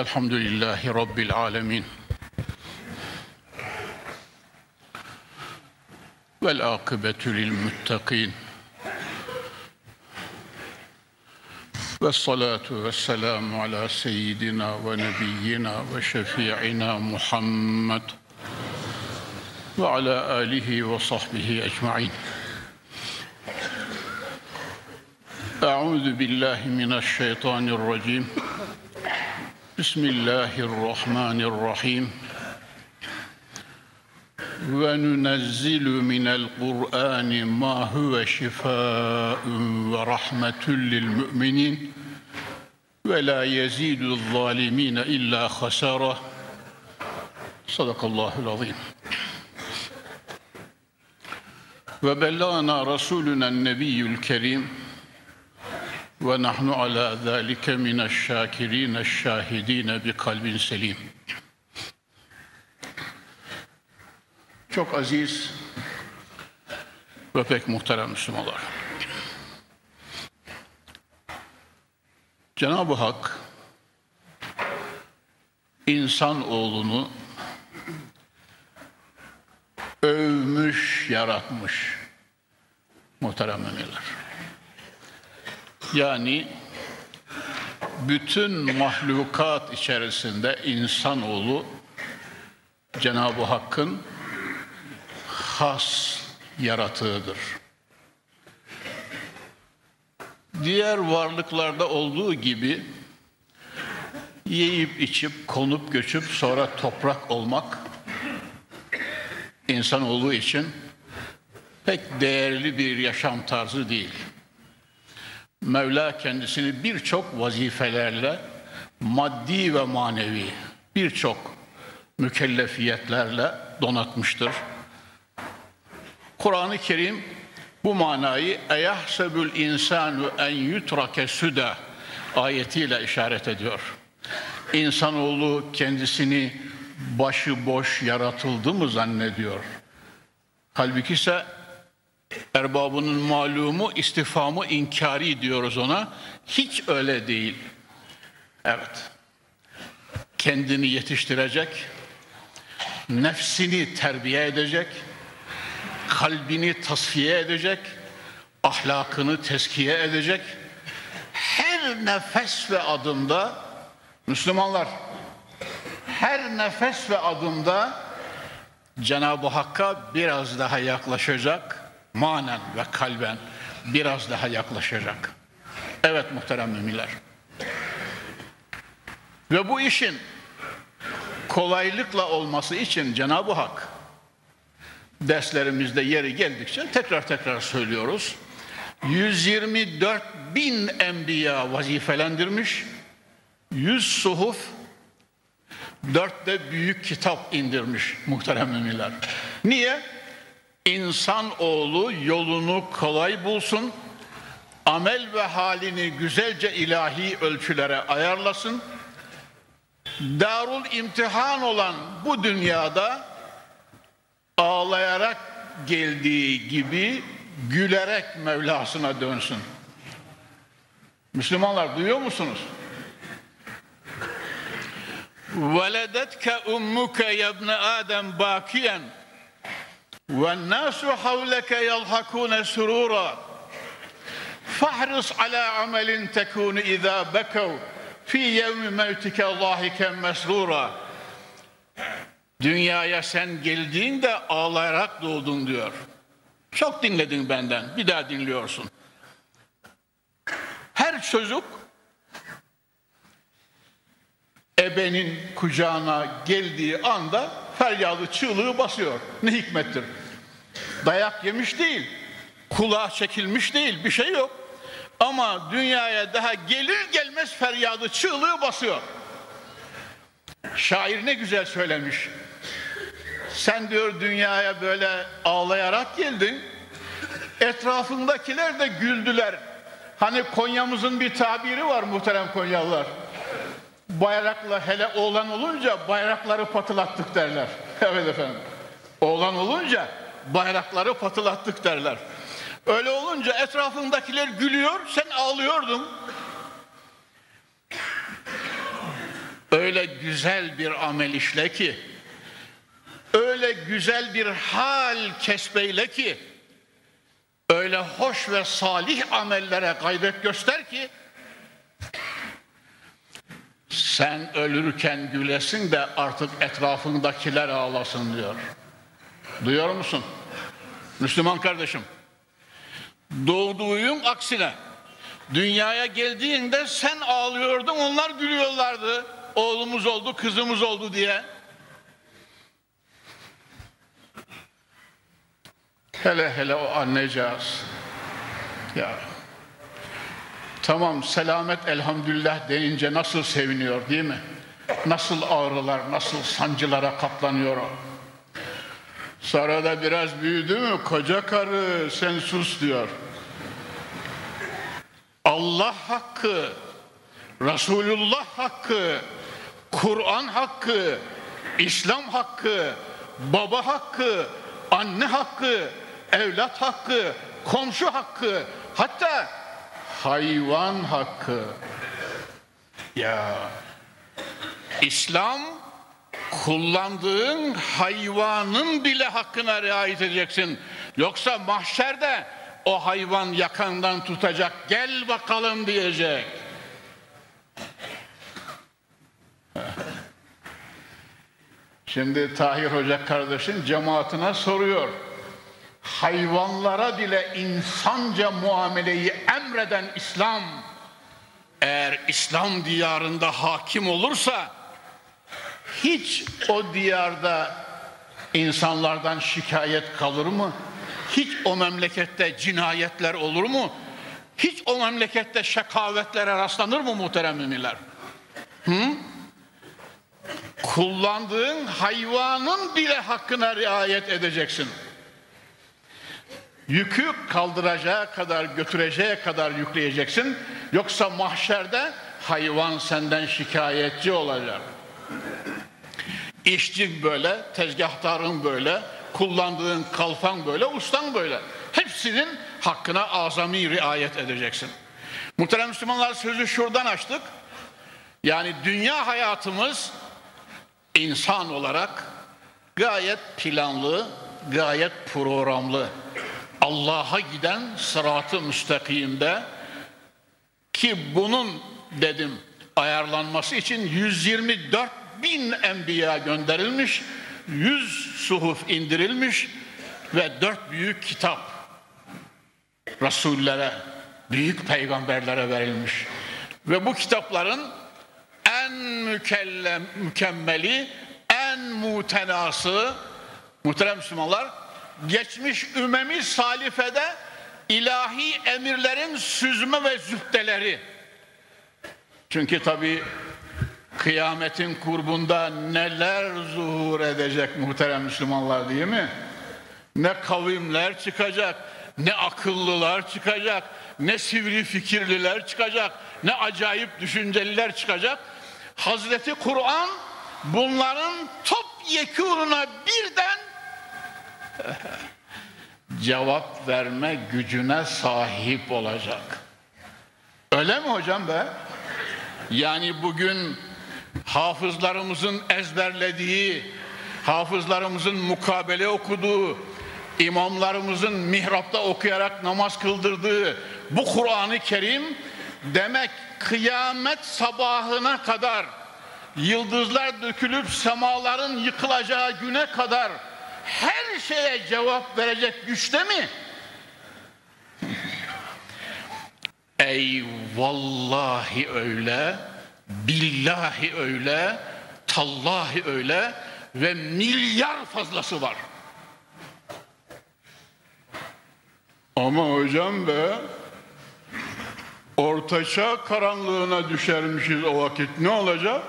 Elhamdülillahi Rabbil alemin. Vel akıbetü lil muttaqin. Vessalatu vesselamu ala seyyidina ve nebiyyina ve şefi'ina Muhammed ve ala alihi ve sahbihi ecmain. Euzu billahi mineşşeytanirracim. Bismillahirrahmanirrahim. Ve nunezzilu minel Kur'ani ma huve şifaun ve rahmetun lil mu'minin ve la yezidu zzalimine illa hasara. Sadakallahu azim. Ve bellana rasulünen nebiyyül kerim ve nahnu ala zalike mineşşâkirîne şâhidîne bi kalbin selîm. Çok aziz ve pek muhterem Müslümanlar. Cenab-ı Hak insanoğlunu övmüş, yaratmış muhterem müminler. Yani bütün mahlukat içerisinde insanoğlu Cenab-ı Hakk'ın has yaratığıdır. Diğer varlıklarda olduğu gibi yiyip içip, konup göçüp sonra toprak olmak insanoğlu için pek değerli bir yaşam tarzı değil. Mevla kendisini birçok vazifelerle, maddi ve manevi birçok mükellefiyetlerle donatmıştır. Kur'an-ı Kerim bu manayı "Eyahsebül insanu en yutrake suda" ayetiyle işaret ediyor. İnsanoğlu kendisini başıboş yaratıldı mı zannediyor? Halbuki ise erbabının malumu, istifamı inkari diyoruz ona. Hiç öyle değil. Evet. Kendini yetiştirecek, nefsini terbiye edecek, kalbini tasfiye edecek, ahlakını tezkiye edecek. Her nefes ve adımda Müslümanlar, her nefes ve adımda Cenab-ı Hakk'a biraz daha yaklaşacak. Manen ve kalben biraz daha yaklaşacak. Evet muhterem müminler. Ve bu işin kolaylıkla olması için Cenab-ı Hak, derslerimizde yeri geldikçe tekrar söylüyoruz, 124.000 enbiya vazifelendirmiş, 100 suhuf, 4 de büyük kitap indirmiş muhterem müminler. Niye? İnsanoğlu yolunu kolay bulsun, amel ve halini güzelce ilahi ölçülere ayarlasın, darul imtihan olan bu dünyada ağlayarak geldiği gibi gülerek Mevlasına dönsün. Müslümanlar, duyuyor musunuz? وَلَدَتْكَ اُمُّكَ يَبْنَ آدَمْ بَاكِيًا وَالنَّاسُ حَوْلَكَ يَضْحَكُونَ سُرُورًا فَاحْرِصْ عَلَى عَمَلٍ تَكُونُ اِذَا بَكَوْا فِي يَوْمِ مَوْتِكَ ضَاحِكًا مَسْرُورًا. Dünyaya sen geldiğinde ağlayarak doğdun diyor. Çok dinledin benden, bir daha dinliyorsun. Her çocuk ebenin kucağına geldiği anda feryadı, çığlığı basıyor. Ne hikmettir? Dayak yemiş değil, kulağa çekilmiş değil, bir şey yok. Ama dünyaya daha gelir gelmez feryadı, çığlığı basıyor. Şair ne güzel söylemiş. Sen diyor dünyaya böyle ağlayarak geldin. Etrafındakiler de güldüler. Hani Konya'mızın bir tabiri var muhterem Konyalılar. Bayrakla, hele oğlan olunca bayrakları patlattık derler. Evet efendim. Oğlan olunca bayrakları patlattık derler. Öyle olunca etrafındakiler gülüyor, sen ağlıyordun. öyle güzel bir amel işle ki, öyle güzel bir hal kesbeyle ki, öyle hoş ve salih amellere gayret göster ki, sen ölürken gülesin de artık etrafındakiler ağlasın diyor. Duyuyor musun? Müslüman kardeşim, doğduğun aksine, dünyaya geldiğinde sen ağlıyordun, onlar gülüyorlardı. Oğlumuz oldu, kızımız oldu diye. Hele hele o annecağız. Ya. Tamam, selamet elhamdülillah deyince nasıl seviniyor değil mi? Nasıl ağrılar, nasıl sancılara katlanıyor o. Sonra da biraz büyüdü mü, koca karı sen sus diyor. Allah hakkı, Resulullah hakkı, Kur'an hakkı, İslam hakkı, baba hakkı, anne hakkı, evlat hakkı, komşu hakkı, hatta hayvan hakkı. Ya, İslam, kullandığın hayvanın bile hakkına riayet edeceksin. Yoksa mahşerde o hayvan yakandan tutacak, gel bakalım diyecek. Şimdi Tahir Hoca kardeşin cemaatine soruyor. Hayvanlara bile insanca muameleyi emreden İslam, eğer İslam diyarında hakim olursa, hiç o diyarda insanlardan şikayet kalır mı? Hiç o memlekette cinayetler olur mu? Hiç o memlekette şakavetlere rastlanır mı muhterem müminler? Hı? Kullandığın hayvanın bile hakkına riayet edeceksin. Yükü kaldıracağı kadar, götüreceği kadar yükleyeceksin. Yoksa mahşerde hayvan senden şikayetçi olacak. İşçin böyle, tezgahtarın böyle, kullandığın kalfan böyle, ustan böyle. Hepsinin hakkına azami riayet edeceksin. Muhterem Müslümanlar, sözü şuradan açtık. Yani dünya hayatımız insan olarak gayet planlı, gayet programlı. Allah'a giden sırat-ı müstakimde, ki bunun dedim ayarlanması için 124.000 enbiya gönderilmiş, 100 suhuf indirilmiş ve 4 büyük kitap Resullere, büyük peygamberlere verilmiş. Ve bu kitapların en mükemmeli, en mutenası, muhterem Müslümanlar, geçmiş ümmemi salifede ilahi emirlerin süzme ve zübdeleri. Çünkü tabii kıyametin kurbunda neler zuhur edecek muhterem Müslümanlar, değil mi? Ne kavimler çıkacak, ne akıllılar çıkacak, ne sivri fikirliler çıkacak, ne acayip düşünceliler çıkacak. Hazreti Kur'an bunların topyekûnuna birden cevap verme gücüne sahip olacak. Öyle mi hocam be? Yani bugün hafızlarımızın ezberlediği, hafızlarımızın mukabele okuduğu, imamlarımızın mihrapta okuyarak namaz kıldırdığı bu Kur'an-ı Kerim, demek kıyamet sabahına kadar, yıldızlar dökülüp semaların yıkılacağı güne kadar her şeye cevap verecek güçte mi? Ey vallahi öyle, billahi öyle, tallahi öyle ve milyar fazlası var. Ama hocam be, ortaçağ karanlığına düşermişiz, o vakit ne olacak?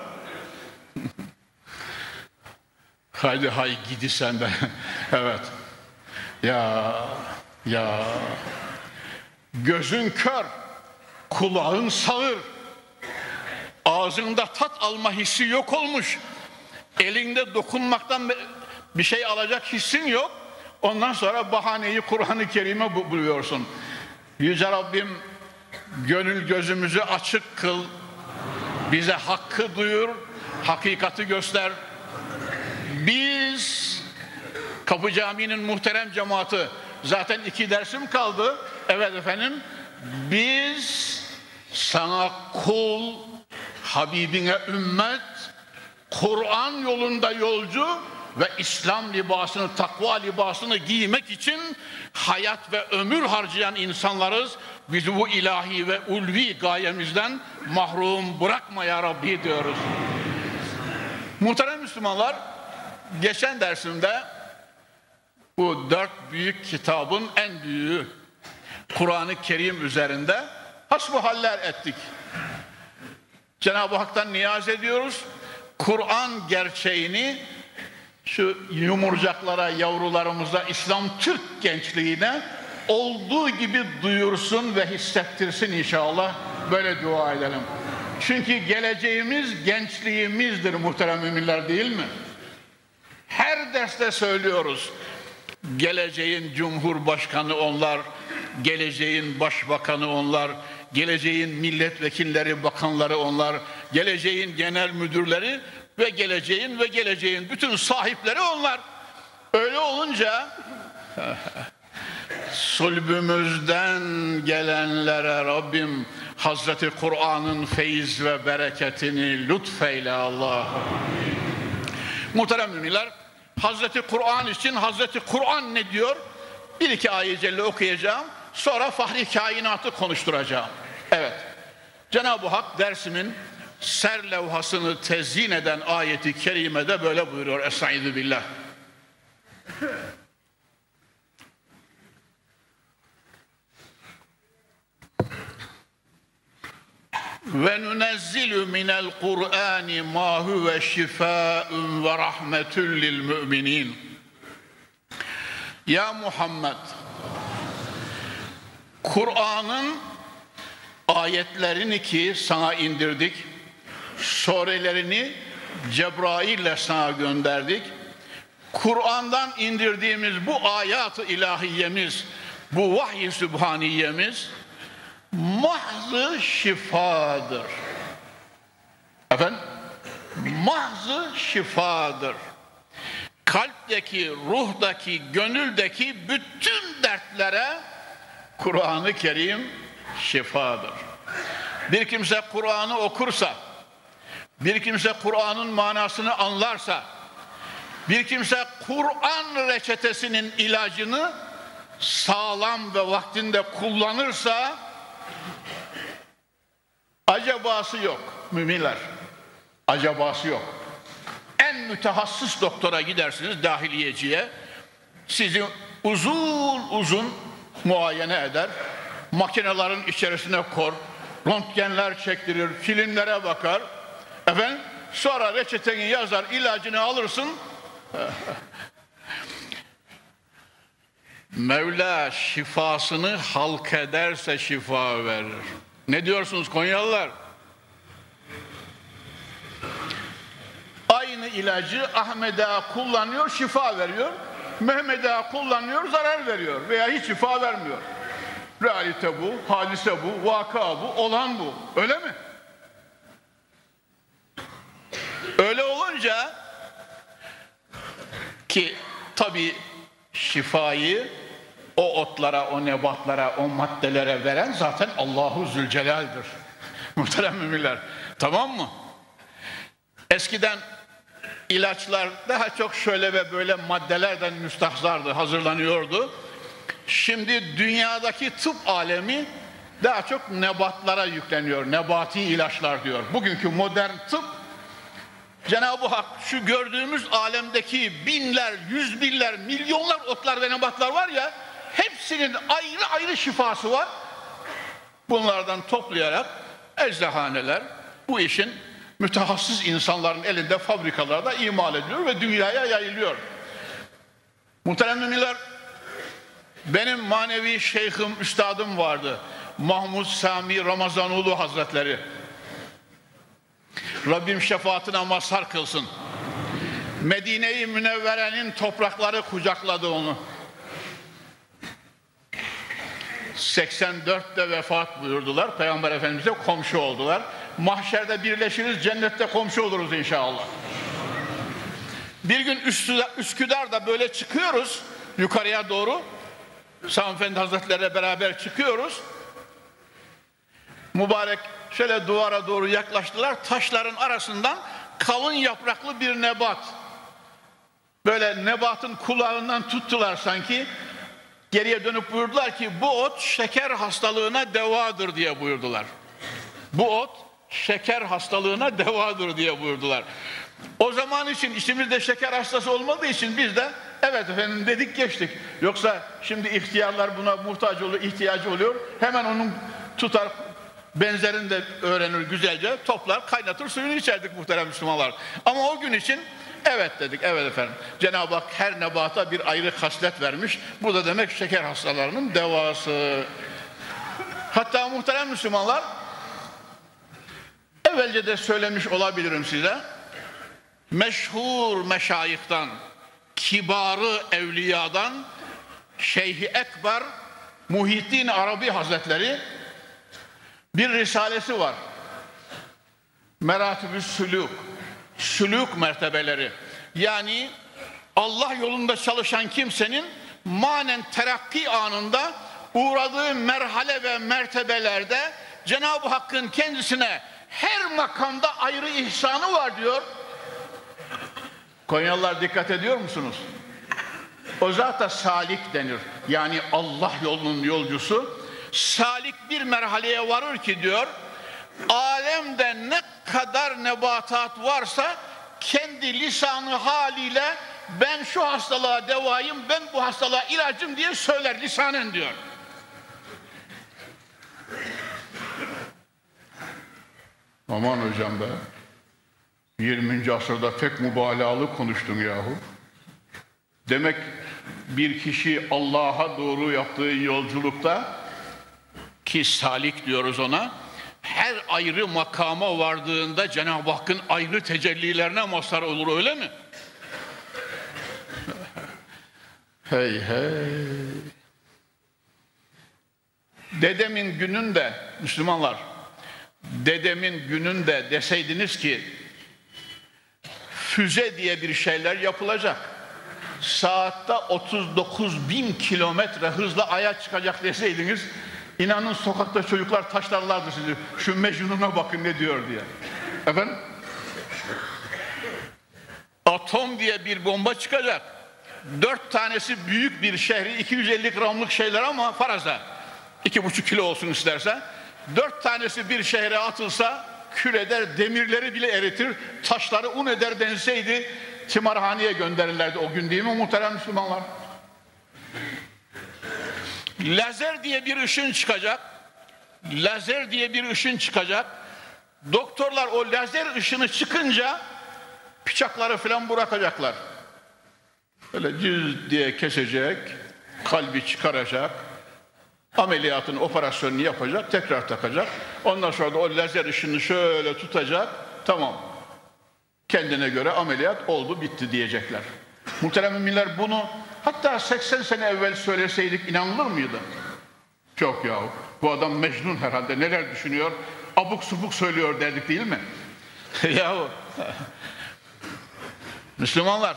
Haydi hay gidi sen de. Evet. Ya, ya. Gözün kör, kulağın sağır, ağzında tat alma hissi yok olmuş, elinde dokunmaktan bir şey alacak hissin yok. Ondan sonra bahaneyi Kur'an-ı Kerim'e buluyorsun. Yüce Rabbim, gönül gözümüzü açık kıl, bize hakkı duyur, hakikati göster. Biz Kapı Camii'nin muhterem cemaati, zaten 2 dersim kaldı. Evet efendim, biz sana kul, Habibine ümmet, Kur'an yolunda yolcu ve İslam libasını, takva libasını giymek için hayat ve ömür harcayan insanlarız. Bizi bu ilahi ve ulvi gayemizden mahrum bırakma ya Rabbi diyoruz. Muhterem Müslümanlar, geçen dersimde bu 4 büyük kitabın en büyüğü Kur'an-ı Kerim üzerinde hasbihaller ettik. Cenab-ı Hak'tan niyaz ediyoruz, Kur'an gerçeğini şu yumurcaklara, yavrularımıza, İslam Türk gençliğine olduğu gibi duyursun ve hissettirsin inşallah. Böyle dua edelim. Çünkü geleceğimiz gençliğimizdir muhterem müminler, değil mi? Her derste söylüyoruz. Geleceğin cumhurbaşkanı onlar, geleceğin başbakanı onlar, geleceğin milletvekilleri, bakanları onlar, geleceğin genel müdürleri ve geleceğin bütün sahipleri onlar. Öyle olunca sulbümüzden gelenlere Rabbim Hazreti Kur'an'ın feyiz ve bereketini lütfeyle Allah. Muhterem müminler, Hazreti Kur'an için Hazreti Kur'an ne diyor? 1-2 ayet-i celle okuyacağım. Sonra Fahri Kainat'ı konuşturacağım. Evet. Cenab-ı Hak dersimin serlevhasını tezyin eden ayeti kerimede böyle buyuruyor. Estaizu billah. Ve nunezzilu minel Kur'ani ma huve şifaun ve rahmetun lil müminin. Ya Muhammed, Kur'an'ın ayetlerini ki sana indirdik, surelerini Cebrail'le sana gönderdik. Kur'an'dan indirdiğimiz bu ayat-ı ilahiyemiz, bu vahiy-i sübhaniyemiz mahz-ı şifadır. Efendim? Mahz-ı şifadır. Kalpteki, ruhdaki, gönüldeki bütün dertlere Kur'an-ı Kerim şifadır. Bir kimse Kur'an'ı okursa, bir kimse Kur'an'ın manasını anlarsa, bir kimse Kur'an reçetesinin ilacını sağlam ve vaktinde kullanırsa acabası yok müminler. Acabası yok. En mütehassıs doktora gidersiniz, dahiliyeciye. Sizi uzun muayene eder. Makinelerin içerisine kor, röntgenler çektirir, filmlere bakar. Efendim, sonra reçeteni yazar, ilacını alırsın. Mevla şifasını halk ederse şifa verir. Ne diyorsunuz Konyalılar? Aynı ilacı Ahmet Ağa kullanıyor, şifa veriyor. Mehmet Ağa kullanıyor, zarar veriyor veya hiç şifa vermiyor. Realite bu, hadise bu, vaka bu, olan bu. Öyle mi? Öyle olunca ki tabii şifayı o otlara, o nebatlara, o maddelere veren zaten Allahu Zülcelal'dir. Muhterem müminler, tamam mı? Eskiden ilaçlar daha çok şöyle ve böyle maddelerden müstahzardı, hazırlanıyordu. Şimdi dünyadaki tıp alemi daha çok nebatlara yükleniyor, nebati ilaçlar diyor. Bugünkü modern tıp, Cenab-ı Hak şu gördüğümüz alemdeki binler, yüz binler, milyonlar otlar ve nebatlar var ya, hepsinin ayrı ayrı şifası var. Bunlardan toplayarak eczahaneler bu işin mütehassıs insanların elinde fabrikalarda imal ediliyor ve dünyaya yayılıyor. Muhterem müminler, benim manevi şeyhim, üstadım vardı. Mahmud Sami Ramazanoğlu Hazretleri. Rabbim şefaatine mazhar kılsın. Medine-i Münevvere'nin toprakları kucakladı onu. 84'te vefat buyurdular. Peygamber Efendimiz'e komşu oldular. mahşerde birleşiriz, cennette komşu oluruz inşallah. Bir gün Üsküdar'da böyle çıkıyoruz yukarıya doğru, Sami Efendi Hazretleri'yle beraber çıkıyoruz. Mübarek şöyle duvara doğru yaklaştılar, taşların arasından kalın yapraklı bir nebat, böyle nebatın kulağından tuttular sanki, geriye dönüp buyurdular ki bu ot şeker hastalığına devadır diye buyurdular. Bu ot şeker hastalığına devadır diye buyurdular. O zaman için içimizde şeker hastası olmadığı için biz de evet efendim dedik geçtik. Yoksa şimdi ihtiyarlar buna muhtaç oluyor, ihtiyacı oluyor. Hemen onun tutar benzerini de öğrenir güzelce, toplar, kaynatır, suyunu içerdik muhterem Müslümanlar. Ama o gün için evet dedik, evet efendim. Cenab-ı Hak her nebata bir ayrı haslet vermiş. Bu da demek şeker hastalarının devası. Hatta muhterem Müslümanlar, evvelce de söylemiş olabilirim size, meşhur meşayihtan, kibarı evliyadan Şeyh-i Ekber Muhyiddin Arabi Hazretleri bir risalesi var. Meratibü Sülûk, sülûk mertebeleri. Yani Allah yolunda çalışan kimsenin manen terakki anında uğradığı merhale ve mertebelerde Cenab-ı Hakk'ın kendisine her makamda ayrı ihsanı var diyor. Konyalılar dikkat ediyor musunuz? O zata salik denir. Yani Allah yolunun yolcusu. Salik bir merhaleye varır ki diyor, alemde ne kadar nebatat varsa kendi lisanı haliyle ben şu hastalığa devayım, ben bu hastalığa ilacım diye söyler lisanen diyor. Aman hocam be, 20. asırda pek mübalağalı konuştum yahu. Demek bir kişi Allah'a doğru yaptığı yolculukta, ki salik diyoruz ona, her ayrı makama vardığında Cenab-ı Hakk'ın ayrı tecellilerine mazhar olur, öyle mi? Hey hey. Dedemin gününde Müslümanlar, dedemin gününde deseydiniz ki füze diye bir şeyler yapılacak, saatte 39.000 kilometre hızla aya çıkacak deseydiniz, İnanın sokakta çocuklar taşlarlardı sizi. Şu Mecnun'a bakın ne diyor diye. Efendim? Atom diye bir bomba çıkacak. 4 tanesi büyük bir şehri 250 gramlık şeyler ama faraza. 2,5 kilo olsun isterse. 4 tanesi bir şehre atılsa kül eder, demirleri bile eritir, taşları un eder denseydi tımarhaneye gönderirlerdi o gün, değil mi muhterem Müslümanlar? Lazer diye bir ışın çıkacak. Lazer diye bir ışın çıkacak. Doktorlar o lazer ışını çıkınca bıçakları falan bırakacaklar. Böyle cız diye kesecek, kalbi çıkaracak, ameliyatın operasyonunu yapacak, tekrar takacak. Ondan sonra da o lazer ışını şöyle tutacak, tamam. Kendine göre ameliyat oldu, bitti diyecekler. Muhterem müminler, bunu hatta 80 sene evvel söyleseydik inanılır mıydı? Çok yahu. Bu adam Mecnun herhalde, neler düşünüyor, abuk subuk söylüyor derdik, değil mi? Yahu. Müslümanlar,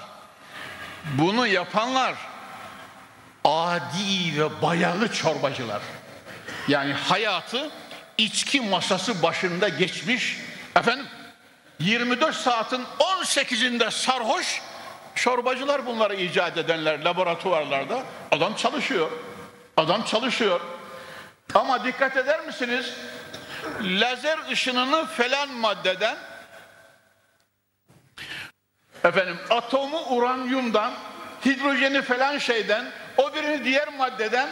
bunu yapanlar adi ve bayağı çorbacılar. Yani hayatı içki masası başında geçmiş, efendim 24 saatin 18'inde sarhoş, çorbacılar bunları icat edenler. Laboratuvarlarda adam çalışıyor. Adam çalışıyor. Ama dikkat eder misiniz? Lazer ışınını falan maddeden, efendim atomu uranyumdan, hidrojeni falan şeyden, o birini diğer maddeden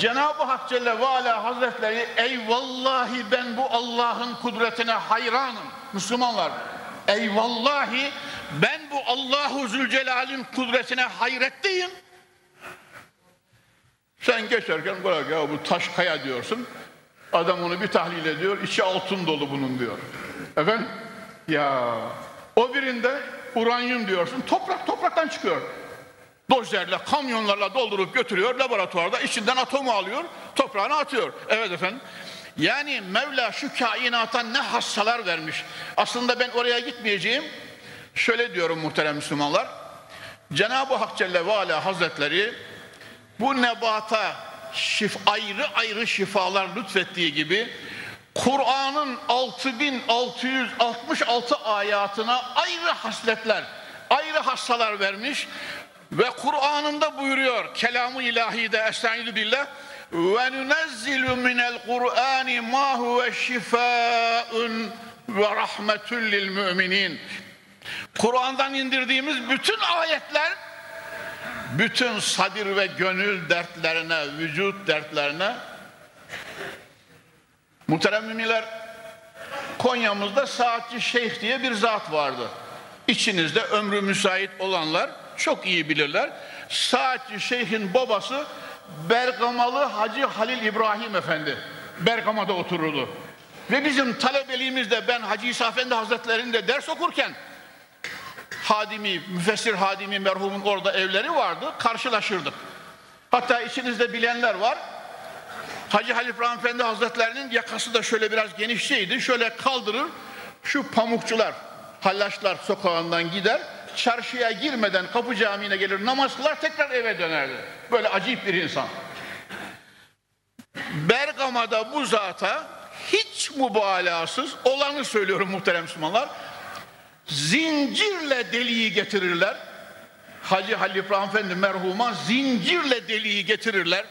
Cenab-ı Hak Celle ve Ala Hazretleri, eyvallahi ben bu Allah'ın kudretine hayranım Müslümanlar. Eyvallahi ben bu Allahu Zülcelal'in kudretine hayretteyim. Sen geçerken bırak ya bu taş kaya diyorsun. Adam onu bir tahlil ediyor. İçi altın dolu bunun diyor. Efendim? Ya o birinde uranyum diyorsun. Toprak, topraktan çıkıyor. Dozerle, kamyonlarla doldurup götürüyor laboratuvarda. İçinden atomu alıyor. Toprağına atıyor. Evet efendim. Yani Mevla şu kainata ne hassalar vermiş. Aslında ben oraya gitmeyeceğim. Şöyle diyorum muhterem Müslümanlar. Cenab-ı Hak Celle ve Ala Hazretleri bu nebata ayrı ayrı şifalar lütfettiği gibi Kur'an'ın 6666 ayatına ayrı hasletler, ayrı hassalar vermiş ve Kur'an'ında buyuruyor kelamı ilahide estaizu billah ve nunezzilu minel Kur'ani ma huve şifaun ve rahmetun lil müminin. Kur'an'dan indirdiğimiz bütün ayetler bütün sadir ve gönül dertlerine, vücut dertlerine. Muhterem müminler, Konya'mızda Saatçi Şeyh diye bir zat vardı. İçinizde ömrü müsait olanlar çok iyi bilirler. Saatçi Şeyh'in babası Bergamalı Hacı Halil İbrahim Efendi. Bergama'da otururdu. Ve bizim talebeliğimizde ben Hacı İsa Efendi Hazretleri'nde ders okurken Hadimi, müfessir Hadimi merhumun orada evleri vardı. Karşılaşırdık. Hatta içinizde bilenler var. Hacı Halil İbrahim Efendi Hazretlerinin yakası da şöyle biraz genişçeydi. Şöyle kaldırır. Şu pamukçular, hallaçlar sokağından gider. Çarşıya girmeden Kapı Camii'ne gelir. Namaz kılar tekrar eve dönerdi. Böyle acayip bir insan. Bergama'da bu zata hiç mübalasız olanı söylüyorum muhterem Müslümanlar. Zincirle deliği getirirler. Hacı Halil İbrahim Efendi merhuma zincirle deliği getirirler.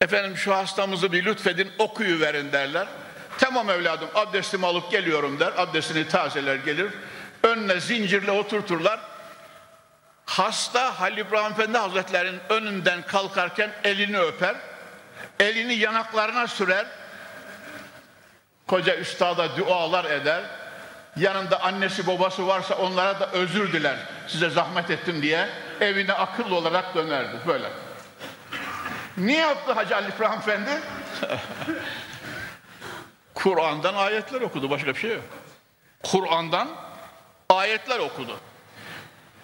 Efendim şu hastamızı bir lütfedin okuyuverin derler. Tamam evladım abdestimi alıp geliyorum der. Abdestini tazeler gelir. Önüne zincirle oturturlar. Hasta Halil İbrahim Efendi Hazretleri'nin önünden kalkarken elini öper. Elini yanaklarına sürer. Koca üstada dualar eder. Yanında annesi babası varsa onlara da özür diler. Size zahmet ettim diye evine akıllı olarak dönerdi. Böyle. Niye yaptı Hacı Halil İbrahim Efendi? Kur'an'dan ayetler okudu. Başka bir şey yok. Kur'an'dan ayetler okudu.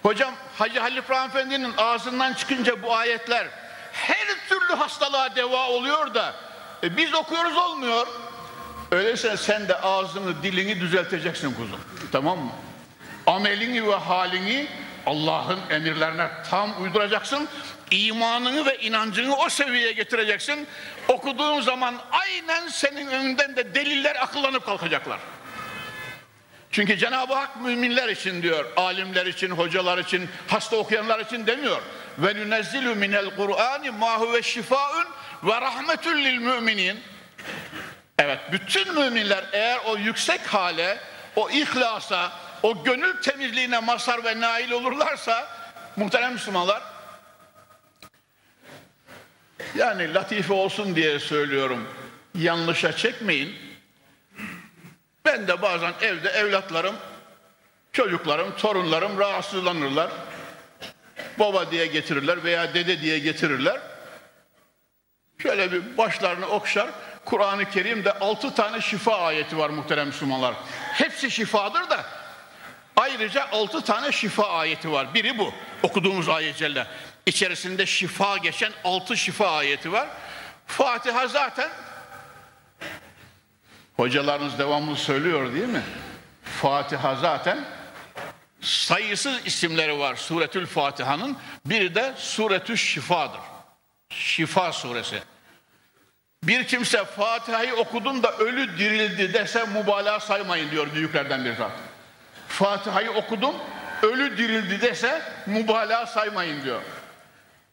Hocam Hacı Halil İbrahim Efendi'nin ağzından çıkınca bu ayetler her türlü hastalığa deva oluyor da biz okuyoruz olmuyor. Öyleyse sen de ağzını, dilini düzelteceksin kuzum. Tamam mı? Amelini ve halini Allah'ın emirlerine tam uyduracaksın. İmanını ve inancını o seviyeye getireceksin. Okuduğun zaman aynen senin önünden de deliller akıllanıp kalkacaklar. Çünkü Cenab-ı Hak müminler için diyor, alimler için, hocalar için, hasta okuyanlar için demiyor. Ve nunezzilu minel Kur'ani ma huve şifaun ve rahmetun lil müminin. Evet, bütün müminler eğer o yüksek hale, o ihlasa, o gönül temizliğine mazhar ve nail olurlarsa muhterem Müslümanlar, yani latife olsun diye söylüyorum, yanlışa çekmeyin. Ben de bazen evde evlatlarım, çocuklarım, torunlarım rahatsızlanırlar. Baba diye getirirler veya dede diye getirirler. Şöyle bir başlarını okşar. Kur'an-ı Kerim'de 6 tane şifa ayeti var muhterem Müslümanlar. Hepsi şifadır da ayrıca 6 tane şifa ayeti var. Biri bu okuduğumuz ayet-i celle. İçerisinde şifa geçen 6 şifa ayeti var. Fatiha zaten hocalarınız devamlı söylüyor değil mi? Fatiha zaten sayısız isimleri var Suretül Fatiha'nın. Biri de Suretül Şifa'dır. Şifa suresi. Bir kimse Fatiha'yı okudum da ölü dirildi dese mübalağa saymayın diyor büyüklerden bir zat. Fatiha'yı okudum ölü dirildi dese mübalağa saymayın diyor.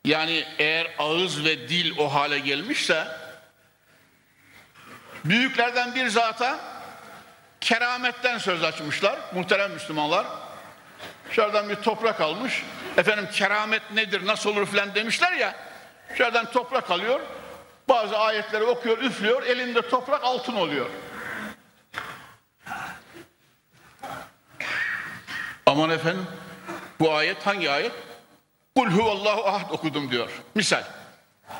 Yani eğer ağız ve dil o hale gelmişse büyüklerden bir zata kerametten söz açmışlar muhterem Müslümanlar. Şuradan bir toprak almış. Efendim keramet nedir nasıl olur filan demişler ya. Şuradan toprak alıyor. Bazı ayetleri okuyor, üflüyor, elinde toprak altın oluyor. Aman efendim, bu ayet hangi ayet? Kul huvallahu ahad okudum diyor. Misal,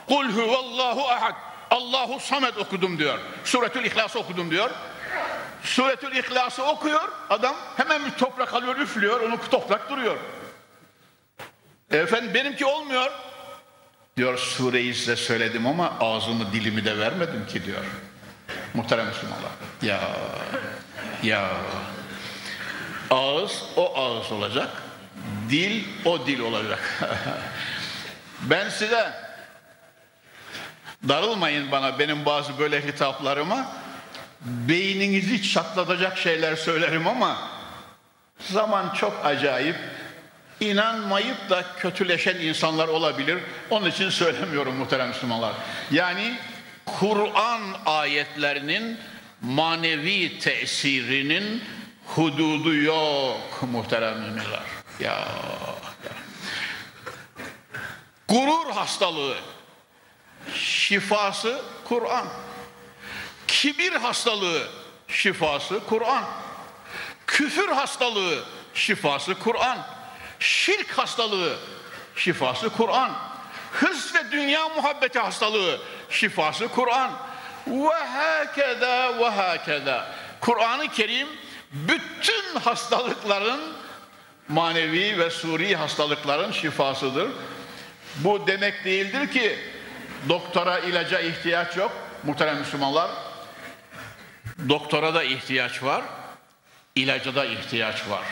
kul huvallahu ahad, Allahu samed okudum diyor. Suretül İhlas'ı okudum diyor. Suretül İhlas'ı okuyor, adam hemen bir toprak alıyor, üflüyor, onu toprak duruyor. Efendim benimki olmuyor. Diyor sureyi size söyledim ama ağzımı dilimi de vermedim ki diyor. Muhterem Müslümanlar. Ya. Ağız o ağız olacak. Dil o dil olacak. Ben size darılmayın bana, benim bazı böyle hitaplarıma. Beyninizi çatlatacak şeyler söylerim ama zaman çok acayip. İnanmayıp da kötüleşen insanlar olabilir. Onun için söylemiyorum muhterem Müslümanlar. Yani Kur'an ayetlerinin manevi tesirinin hududu yok muhterem Müslümanlar. Ya. Gurur hastalığı şifası Kur'an. Kibir hastalığı şifası Kur'an. Küfür hastalığı şifası Kur'an. Şirk hastalığı şifası Kur'an. Hırs ve dünya muhabbeti hastalığı şifası Kur'an. Ve hakeza ve hakeza. Kur'an-ı Kerim bütün hastalıkların, manevi ve suri hastalıkların şifasıdır. Bu demek değildir ki doktora, ilaca ihtiyaç yok. Muhterem Müslümanlar, doktora da ihtiyaç var, ilaca da ihtiyaç var.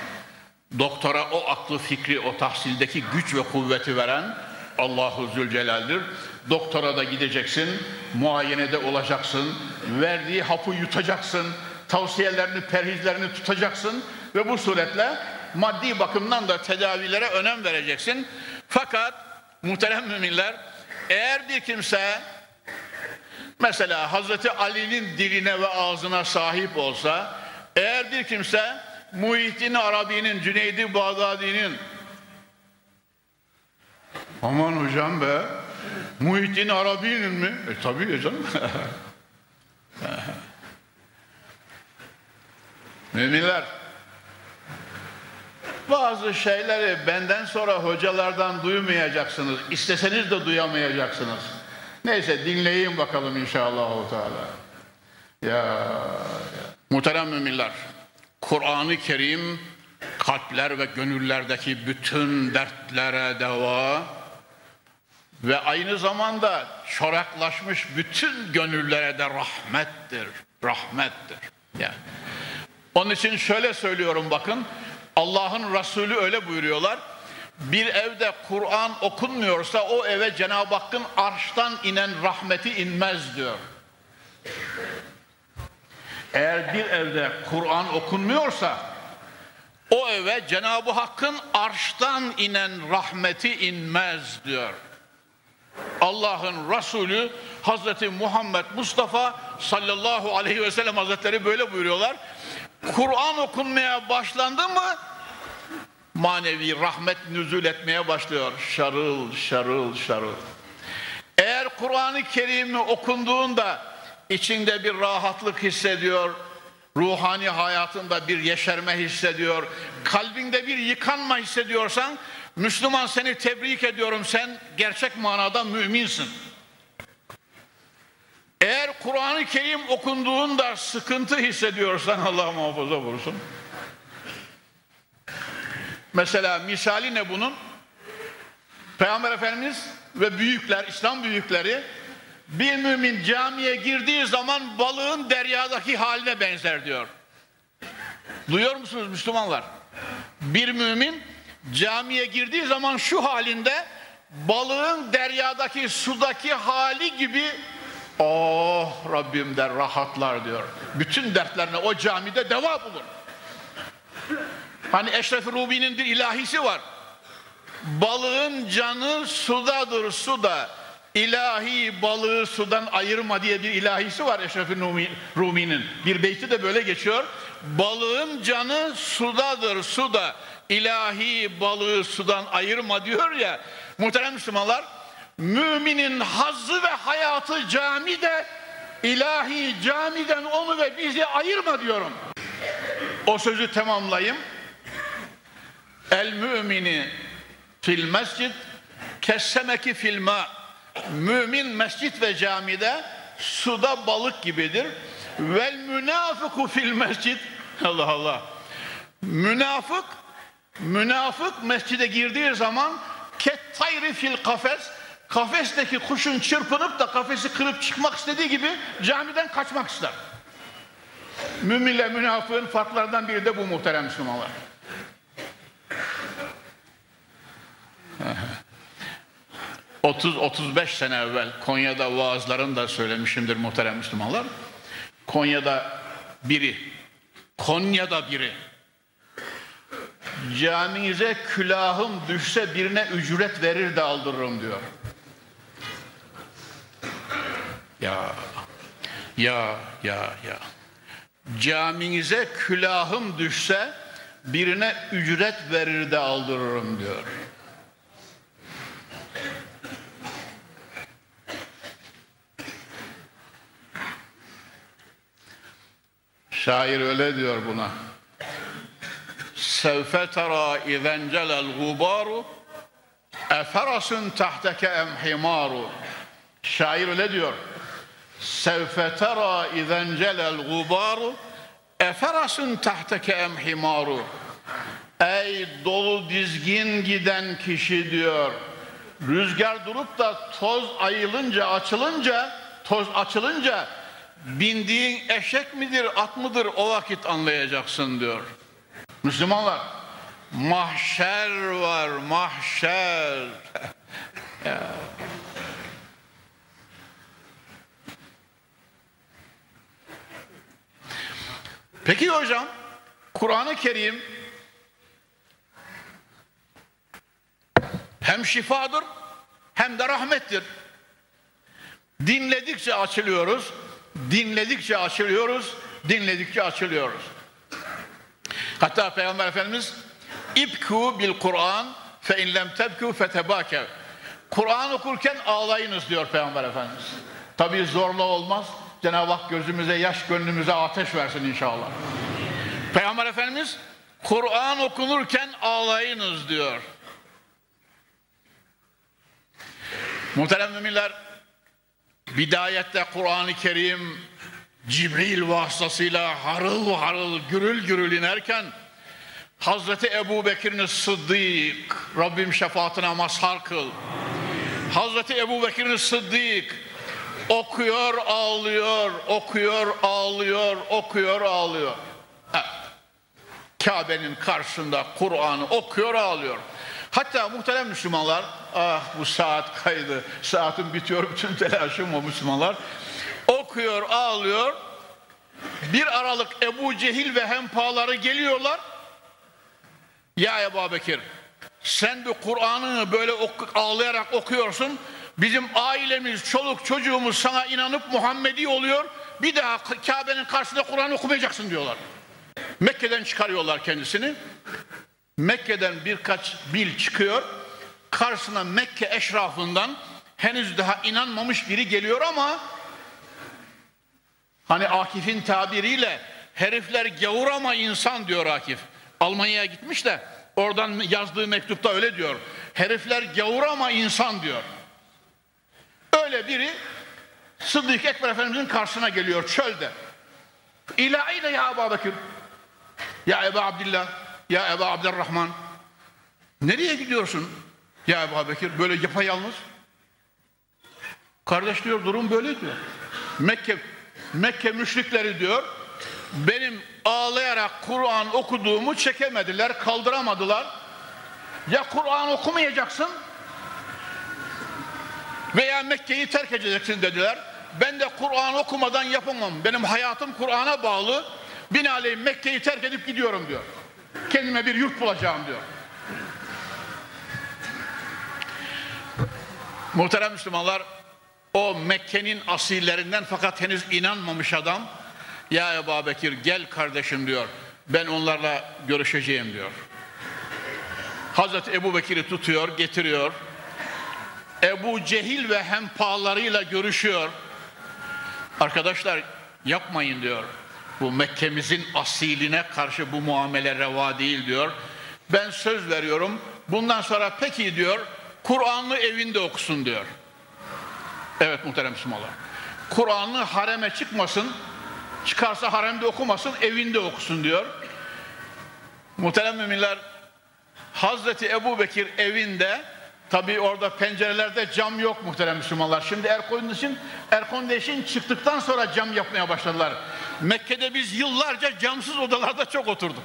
Doktora o aklı, fikri, o tahsildeki güç ve kuvveti veren Allahu Zülcelal'dir. Doktora da gideceksin, muayenede olacaksın, verdiği hapı yutacaksın, tavsiyelerini, perhizlerini tutacaksın ve bu suretle maddi bakımdan da tedavilere önem vereceksin. Fakat muhterem müminler, eğer bir kimse mesela Hazreti Ali'nin diline ve ağzına sahip olsa, eğer bir kimse Muhyiddin Arabi'nin, Cüneydi Bağdadi'nin, aman hocam be, Muhyiddin Arabi'nin mi? Tabii hocam. Müminler, bazı şeyleri benden sonra hocalardan duymayacaksınız. İsteseniz de duyamayacaksınız. Neyse, dinleyin bakalım inşallah Teala. Ya. Muhterem müminler, Kur'an-ı Kerim kalpler ve gönüllerdeki bütün dertlere deva ve aynı zamanda çoraklaşmış bütün gönüllere de rahmettir. Rahmettir. Yani. Onun için şöyle söylüyorum, bakın Allah'ın Resulü öyle buyuruyorlar. Bir evde Kur'an okunmuyorsa o eve Cenab-ı Hakk'ın arştan inen rahmeti inmez diyor. Eğer bir evde Kur'an okunmuyorsa o eve Cenab-ı Hakk'ın arştan inen rahmeti inmez diyor. Allah'ın Resulü Hazreti Muhammed Mustafa sallallahu aleyhi ve sellem Hazretleri böyle buyuruyorlar. Kur'an okunmaya başlandı mı manevi rahmet nüzul etmeye başlıyor. Şarıl şarıl şarıl. Eğer Kur'an-ı Kerim'i okunduğunda içinde bir rahatlık hissediyor, ruhani hayatında bir yeşerme hissediyor, kalbinde bir yıkanma hissediyorsan, Müslüman seni tebrik ediyorum, sen gerçek manada müminsin. Eğer Kur'an-ı Kerim okunduğunda sıkıntı hissediyorsan, Allah muhafaza olursun. Mesela misali ne bunun? Peygamber Efendimiz ve büyükler, İslam büyükleri, bir mümin camiye girdiği zaman balığın deryadaki haline benzer diyor. Duyuyor musunuz Müslümanlar? Bir mümin camiye girdiği zaman şu halinde balığın deryadaki sudaki hali gibi, oh Rabbim der, rahatlar diyor. Bütün dertlerine o camide deva bulur. Hani Eşref-i Rubi'nin bir ilahisi var. Balığın canı sudadır, suda. İlahi balığı sudan ayırma diye bir ilahisi var Eşref-i Rumi'nin. Bir beyti de böyle geçiyor. Balığın canı sudadır, suda. İlahi balığı sudan ayırma diyor ya. Muhterem Müslümanlar, müminin hazzı ve hayatı camide, ilahi camiden onu ve bizi ayırma diyorum. O sözü tamamlayayım. El mümini fil mescid kessemeki filma. Mümin mescit ve camide suda balık gibidir. Vel münafıku fil mescid. Allah Allah. Münafık mescide girdiği zaman ket tayri fil kafes. Kafesteki kuşun çırpınıp da kafesi kırıp çıkmak istediği gibi camiden kaçmak ister. Müminle münafığın farklarından biri de bu muhterem Müslümanlar. ...30-35 sene evvel Konya'da vaazlarını da söylemişimdir muhterem Müslümanlar. Konya'da biri... caminize külahım düşse birine ücret verir de aldırırım diyor. Ya... caminize külahım düşse birine ücret verir de aldırırım diyor. Şair öyle diyor buna. Sevfe tera izen celel gubaru eferasun tahteke emhimaru. Şair öyle diyor. Sevfe tera izen celel gubaru eferasun tahteke emhimaru. Ey dolu dizgin giden kişi diyor. Rüzgar durup da toz ayılınca, toz açılınca bindiğin eşek midir, at mıdır o vakit anlayacaksın diyor. Müslümanlar, mahşer var, mahşer. Peki hocam, Kur'an-ı Kerim hem şifadır hem de rahmettir. Dinledikçe açılıyoruz. Hatta Peygamber Efendimiz İbku bil Kur'an fe in lem tebku fetebakev. Kur'an okurken ağlayınız diyor Peygamber Efendimiz. Tabii zorla olmaz. Cenab-ı Hak gözümüze yaş, gönlümüze ateş versin inşallah. Peygamber Efendimiz Kur'an okunurken ağlayınız diyor. Muhterem müminler, bidayette Kur'an-ı Kerim Cibril vasıtasıyla harıl harıl, gürül gürül inerken Hazreti Ebubekir'in Sıddık, Rabbim şefaatine mazhar kıl. Hazreti Ebubekir'in Sıddık okuyor, ağlıyor, okuyor, ağlıyor. Evet. Kabe'nin karşısında Kur'an'ı okuyor, ağlıyor. Hatta muhterem Müslümanlar, ah bu saat kaydı, saatim bitiyor, bütün telaşım o Müslümanlar. Okuyor, ağlıyor. Bir aralık Ebu Cehil ve hempaları geliyorlar. Ya Ebubekir, sen de Kur'an'ı böyle ağlayarak okuyorsun. Bizim ailemiz, çoluk çocuğumuz sana inanıp Muhammedi oluyor. Bir daha Kabe'nin karşısında Kur'an okumayacaksın diyorlar. Mekke'den çıkarıyorlar kendisini. Mekke'den birkaç bil çıkıyor. Karşısına Mekke eşrafından henüz daha inanmamış biri geliyor ama hani Akif'in tabiriyle herifler gavur ama insan diyor Akif. Almanya'ya gitmiş de oradan yazdığı mektupta öyle diyor. Herifler gavur ama insan diyor. Öyle biri Sıddık Ekber Efendimiz'in karşısına geliyor çölde. İlahiyle ya Ebubekir, ya Ebu Abdillah, ya Ebu Abdurrahman. Nereye gidiyorsun ya Ebubekir? Böyle yapayalnız. Kardeş diyor, durum böyle diyor. Mekke müşrikleri diyor, benim ağlayarak Kur'an okuduğumu çekemediler, kaldıramadılar. Ya Kur'an okumayacaksın veya Mekke'yi terk edeceksin dediler. Ben de Kur'an okumadan yapamam. Benim hayatım Kur'an'a bağlı. Binaenaleyh Mekke'yi terk edip gidiyorum diyor. Kendime bir yurt bulacağım diyor. Muhterem Müslümanlar, o Mekke'nin asillerinden fakat henüz inanmamış adam, ya Ebubekir gel kardeşim diyor, ben onlarla görüşeceğim diyor. Hazreti Ebubekir'i tutuyor, getiriyor. Ebu Cehil ve hempalarıyla görüşüyor. Arkadaşlar yapmayın diyor. Bu Mekke'mizin asiline karşı bu muamele reva değil diyor. Ben söz veriyorum. Bundan sonra peki diyor, Kur'an'ı evinde okusun diyor. Evet muhterem Müslümanlar, Kur'an'ı hareme çıkmasın, çıkarsa haremde okumasın, evinde okusun diyor. Muhterem müminler, Hazreti Ebubekir evinde, tabii orada pencerelerde cam yok muhterem Müslümanlar. Şimdi Erkondiş'in çıktıktan sonra cam yapmaya başladılar. Mekke'de biz yıllarca camsız odalarda çok oturduk.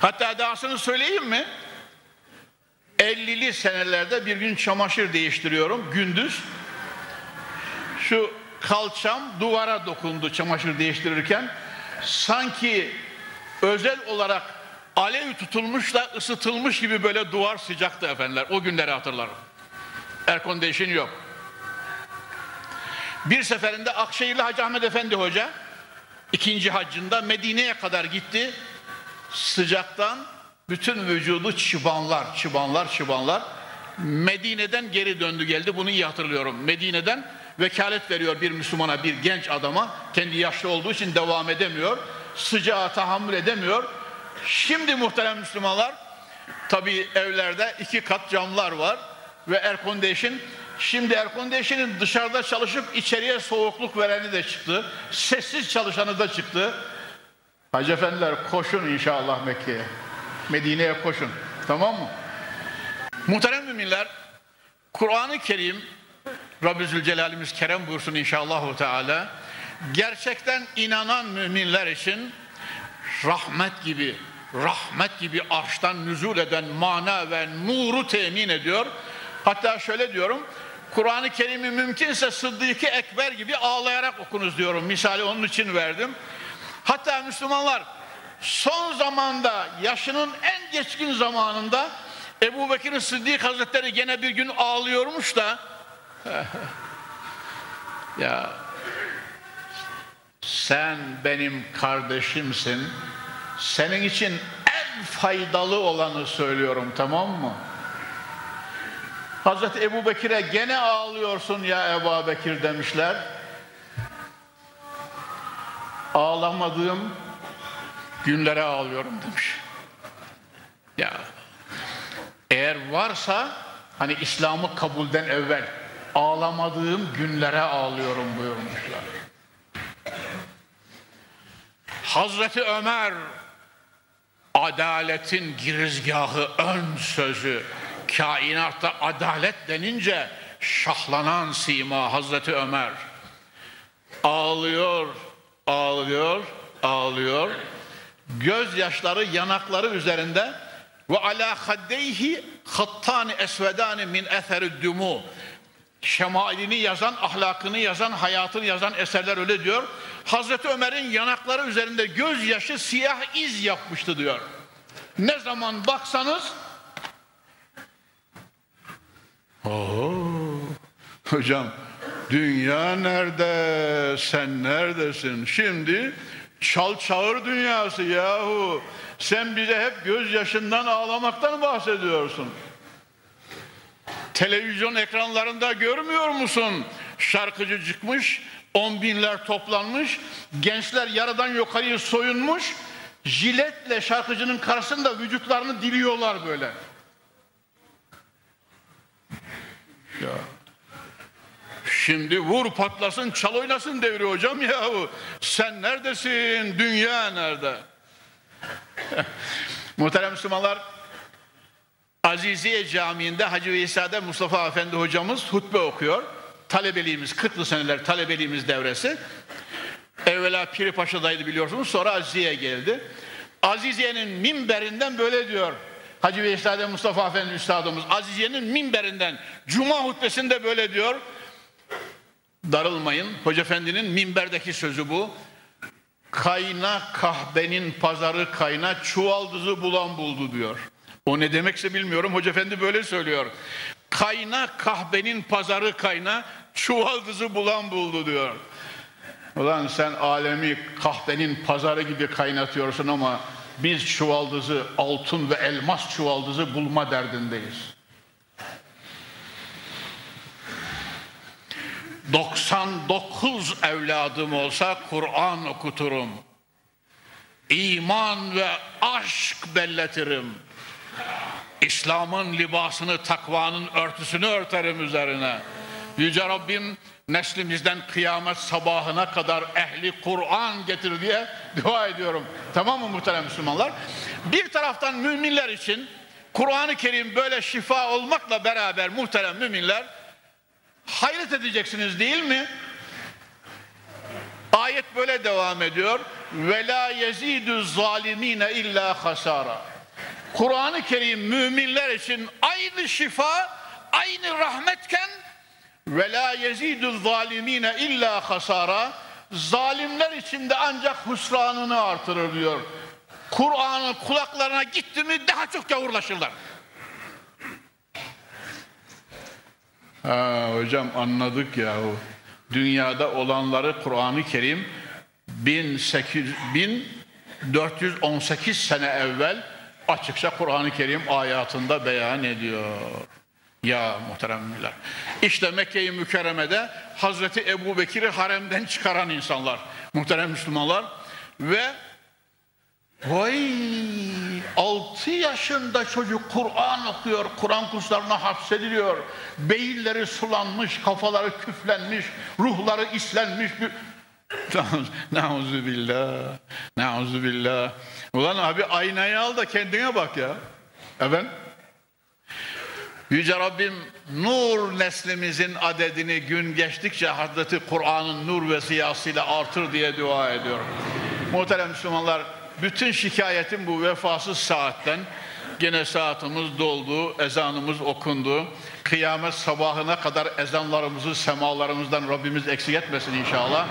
Hatta dahasını söyleyeyim mi? 50'li senelerde bir gün çamaşır değiştiriyorum gündüz. Şu kalçam duvara dokundu çamaşır değiştirirken. Sanki özel olarak alev tutulmuş da ısıtılmış gibi böyle duvar sıcaktı efendiler. O günleri hatırlarım. Air condition yok. Bir seferinde Akşehirli Hacı Ahmet Efendi Hoca ikinci haccında Medine'ye kadar gitti. Sıcaktan bütün vücudu çıbanlar. Medine'den geri döndü geldi. Bunu iyi hatırlıyorum. Medine'den vekalet veriyor bir Müslümana, bir genç adama. Kendi yaşlı olduğu için devam edemiyor. Sıcağa tahammül edemiyor. Şimdi muhterem Müslümanlar, tabii evlerde 2 kat camlar var ve air condition. Şimdi air condition'in dışarıda çalışıp içeriye soğukluk vereni de çıktı. Sessiz çalışanı da çıktı. Hacı efendiler, koşun inşallah Mekke'ye. Medine'ye koşun. Tamam mı? Muhterem müminler, Kur'an-ı Kerim, Rabbü Zülcelal'imiz kerem buyursun inşallahu teala, gerçekten inanan müminler için rahmet gibi arştan nüzul eden mana ve nuru temin ediyor. Hatta şöyle diyorum, Kur'an-ı Kerim'i mümkünse Sıddık-ı Ekber gibi ağlayarak okunuz diyorum. Misali onun için verdim. Hatta Müslümanlar, son zamanda, yaşının en geçkin zamanında Ebu Bekir Sıddık Hazretleri gene bir gün ağlıyormuş da ya sen benim kardeşimsin, senin için en faydalı olanı söylüyorum, tamam mı? Hazreti Ebu Bekir'e gene ağlıyorsun ya Ebu Bekir demişler. Ağlamadığım günlere ağlıyorum demiş. Ya eğer varsa hani İslam'ı kabulden evvel ağlamadığım günlere ağlıyorum buyurmuşlar. Hazreti Ömer, adaletin girizgahı, ön sözü, kainatta adalet denince şahlanan sima Hazreti Ömer. Ağlıyor. Gözyaşları yanakları üzerinde. Ve ala haddeyhi hattani esvedani min eseri dumu. Şemailini yazan, ahlakını yazan, hayatını yazan eserler öyle diyor. Hazreti Ömer'in yanakları üzerinde gözyaşı siyah iz yapmıştı diyor. Ne zaman baksanız, hocam dünya nerede, sen neredesin? Şimdi çağır dünyası yahu. Sen bize hep gözyaşından, ağlamaktan bahsediyorsun. Televizyon ekranlarında görmüyor musun? Şarkıcı çıkmış, 10.000'ler toplanmış, gençler yarıdan yukarıya soyunmuş, jiletle şarkıcının karşısında vücutlarını diliyorlar böyle. Ya. Şimdi vur patlasın, çal oynasın devri hocam yahu. Sen neredesin, dünya nerede? Muhterem Müslümanlar, Aziziye Camii'nde Hacı Veysade Mustafa Efendi hocamız hutbe okuyor. Talebeliğimiz, 40'lı seneler talebeliğimiz devresi. Evvela Piri Paşa'daydı biliyorsunuz, sonra Aziziye'ye geldi. Aziziye'nin minberinden böyle diyor Hacı Veysade Mustafa Efendi üstadımız. Aziziye'nin minberinden Cuma hutbesinde böyle diyor. Darılmayın, Hoca Efendi'nin minberdeki sözü bu. Kayna kahvenin pazarı kayna, çuvaldızı bulan buldu diyor. O ne demekse bilmiyorum, Hoca Efendi böyle söylüyor. Kayna kahvenin pazarı kayna, çuvaldızı bulan buldu diyor. Ulan sen alemi kahvenin pazarı gibi kaynatıyorsun ama biz çuvaldızı, altın ve elmas çuvaldızı bulma derdindeyiz. 99 evladım olsa Kur'an okuturum. İman ve aşk belletirim. İslam'ın libasını, takvanın örtüsünü örterim üzerine. Yüce Rabbim neslimizden kıyamet sabahına kadar ehli Kur'an getir diye dua ediyorum. Tamam mı muhterem Müslümanlar? Bir taraftan müminler için Kur'an-ı Kerim böyle şifa olmakla beraber muhterem müminler, hayret edeceksiniz değil mi? Ayet böyle devam ediyor. وَلَا يَزِيدُ الظَّالِم۪ينَ اِلَّا خَسَارًا. Kur'an-ı Kerim müminler için aynı şifa, aynı rahmetken وَلَا يَزِيدُ الظَّالِم۪ينَ اِلَّا خَسَارًا. Zalimler için de ancak hüsranını artırır diyor. Kur'an'ın kulaklarına gitti mi daha çok gavurlaşırlar. Ha, hocam anladık yahu. Dünyada olanları Kur'an-ı Kerim 1418 sene evvel açıkça Kur'an-ı Kerim ayatında beyan ediyor. Ya muhteremler. İşte Mekke-i Mükerreme'de Hazreti Ebu Bekir'i haremden çıkaran insanlar, muhterem Müslümanlar. Ve vay, 6 yaşında çocuk Kur'an okuyor, Kur'an kurslarına hapsediliyor. Beyinleri sulanmış, kafaları küflenmiş, ruhları islenmiş. Nauzubillah, nauzubillah. Ulan abi aynayı al da kendine bak ya. Efendim? Yüce Rabbim nur neslimizin adedini gün geçtikçe Hazreti Kur'an'ın nur ve siyasıyla artır diye dua ediyorum. Muhterem Müslümanlar, bütün şikayetim bu vefasız saatten. Gene saatimiz doldu, ezanımız okundu. Kıyamet sabahına kadar ezanlarımızı semalarımızdan Rabbimiz eksik etmesin inşallah.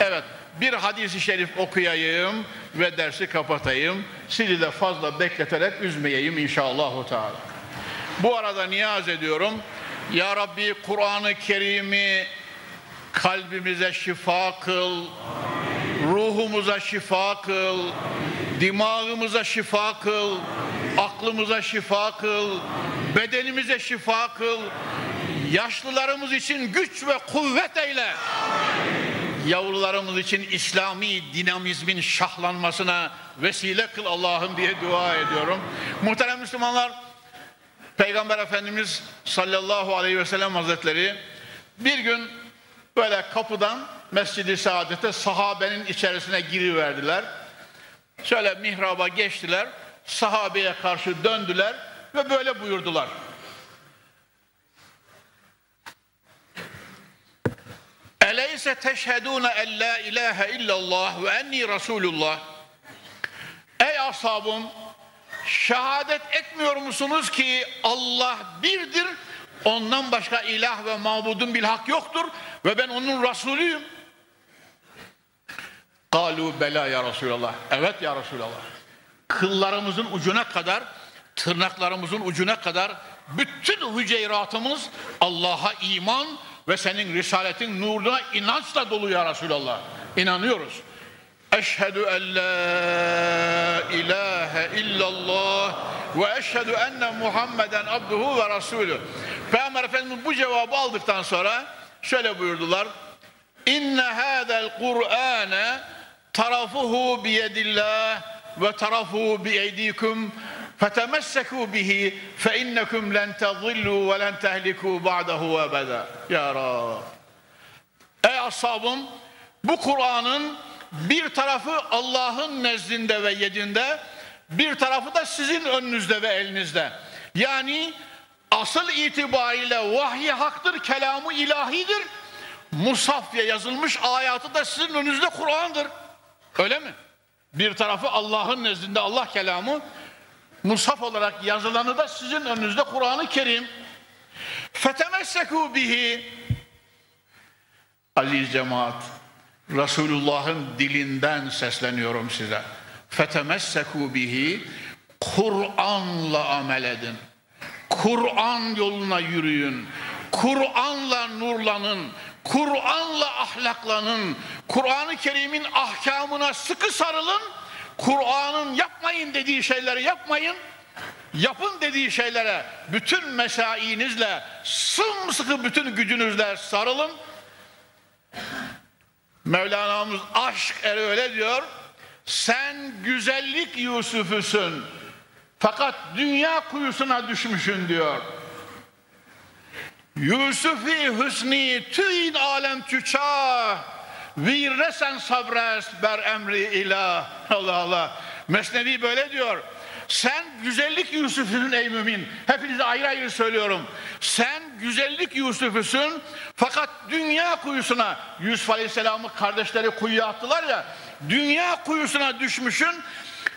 Evet, bir hadis-i şerif okuyayım ve dersi kapatayım. Sizi de fazla bekleterek üzmeyeyim inşallahu teala. Bu arada niyaz ediyorum. Ya Rabbi, Kur'an-ı Kerim'i kalbimize şifa kıl, ruhumuza şifa kıl, dimağımıza şifa kıl, aklımıza şifa kıl, bedenimize şifa kıl, yaşlılarımız için güç ve kuvvet eyle, yavrularımız için İslami dinamizmin şahlanmasına vesile kıl Allah'ım diye dua ediyorum. Muhterem Müslümanlar, Peygamber Efendimiz sallallahu aleyhi ve sellem hazretleri bir gün böyle kapıdan Mescid-i Saadet'e sahabenin içerisine giriverdiler. Şöyle mihraba geçtiler, sahabeye karşı döndüler ve böyle buyurdular. Eleyse teşhedûne en la ilahe illallah ve enni rasulullah. Ey ashabım, şehadet etmiyor musunuz ki Allah birdir, ondan başka ilah ve mabudun bilhak yoktur ve ben onun Resulüyüm. Kalu bela ya Resulallah. Evet ya Resulallah. Kıllarımızın ucuna kadar, tırnaklarımızın ucuna kadar bütün hüceyratımız Allah'a iman ve senin risaletin nuruna inançla dolu ya Resulallah. İnanıyoruz. Eşhedü en la ilahe illallah ve eşhedü enne Muhammeden abduhu ve rasulü. Peygamber Efendimiz bu cevabı aldıktan sonra şöyle buyurdular. İnne hâzel Kur'âne tarafuhu biyedillah ve tarafuhu biyeydiküm fetemessekû bihi fe inneküm len tezillû ve len tehlikû ba'dahu ebedâ. Ya Rab. Ey ashabım, bu Kur'an'ın bir tarafı Allah'ın nezdinde ve yedinde, bir tarafı da sizin önünüzde ve elinizde. Yani asıl itibariyle vahyi haktır, kelamı ilahidir. Musafya yazılmış ayatı da sizin önünüzde Kur'an'dır. Öyle mi? Bir tarafı Allah'ın nezdinde Allah kelamı, musaf olarak yazılanı da sizin önünüzde Kur'an-ı Kerim. Fetemessekû bihi. Aziz cemaat, Resulullah'ın dilinden sesleniyorum size. Fetemessekû bihi, Kur'an'la amel edin. Kur'an yoluna yürüyün. Kur'an'la nurlanın. Kur'an'la ahlaklanın. Kur'an-ı Kerim'in ahkamına sıkı sarılın. Kur'an'ın yapmayın dediği şeyleri yapmayın. Yapın dediği şeylere bütün mesainizle, sımsıkı bütün gücünüzle sarılın. Mevlana'mız aşk eri öyle diyor. Sen güzellik Yusuf'üsün, fakat dünya kuyusuna düşmüşsün diyor. Yusuf-i hüsni tü'in alem tüçah virresen sabres ber emri ilah. Allah Allah. Mesnevi böyle diyor. Sen güzellik Yusuf'sun ey mümin. Hepinize ayrı ayrı söylüyorum. Sen güzellik Yusuf'sun, fakat dünya kuyusuna, Yusuf Aleyhisselam'ın kardeşleri kuyuya attılar ya, dünya kuyusuna düşmüşsün.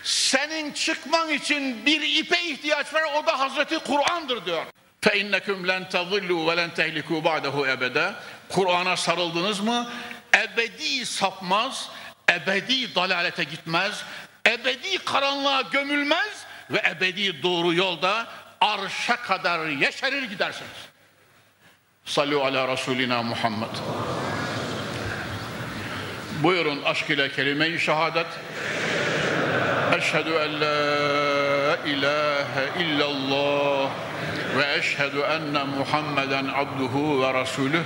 Senin çıkman için bir ipe ihtiyaç var, o da Hazreti Kur'an'dır diyor. فَاِنَّكُمْ لَنْ تَظِلُّوا وَلَنْ تَهْلِكُوا بَعْدَهُ اَبَدًا. Kur'an'a sarıldınız mı ebedi sapmaz, ebedi dalalete gitmez, ebedi karanlığa gömülmez ve ebedi doğru yolda arşa kadar yeşerir gidersiniz. Sallu ala Resulina Muhammed. Buyurun aşkıyla kelime-i şehadet. Eşhedü en la ilahe illallah ve eşhedü enne Muhammeden abduhu ve rasulüh.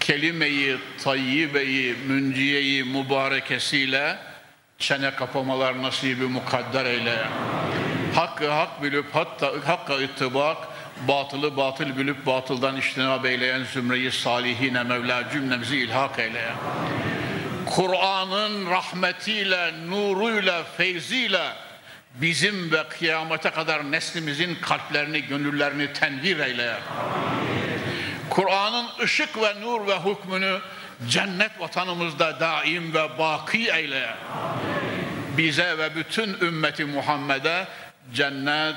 Kelime-i tayyibeyi, münciyeyi mübarekesiyle çene kapamalar nasibi mukadder eyle. Hakkı hak bilip, hatta hakka ittibak, batılı batıl bilip batıldan içtinab eyleyen zümreyi salihine Mevla cümlemizi ilhak eyle. Kur'an'ın rahmetiyle, nuruyla, feyziyle bizim ve kıyamete kadar neslimizin kalplerini, gönüllerini tenvir eyle. Kur'an'ın ışık ve nur ve hükmünü cennet vatanımızda daim ve baki eyle. Bize ve bütün ümmeti Muhammed'e cennet,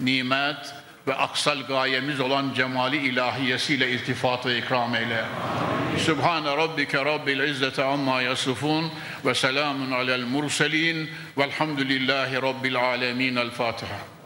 nimet ve aksal gayemiz olan cemali ilahiyesiyle iltifatı ikram eyle. Sübhane Rabbike Rabbil İzzete amma yasifun ve selamun alel murselin velhamdülillahi Rabbil alemin. El Fatiha.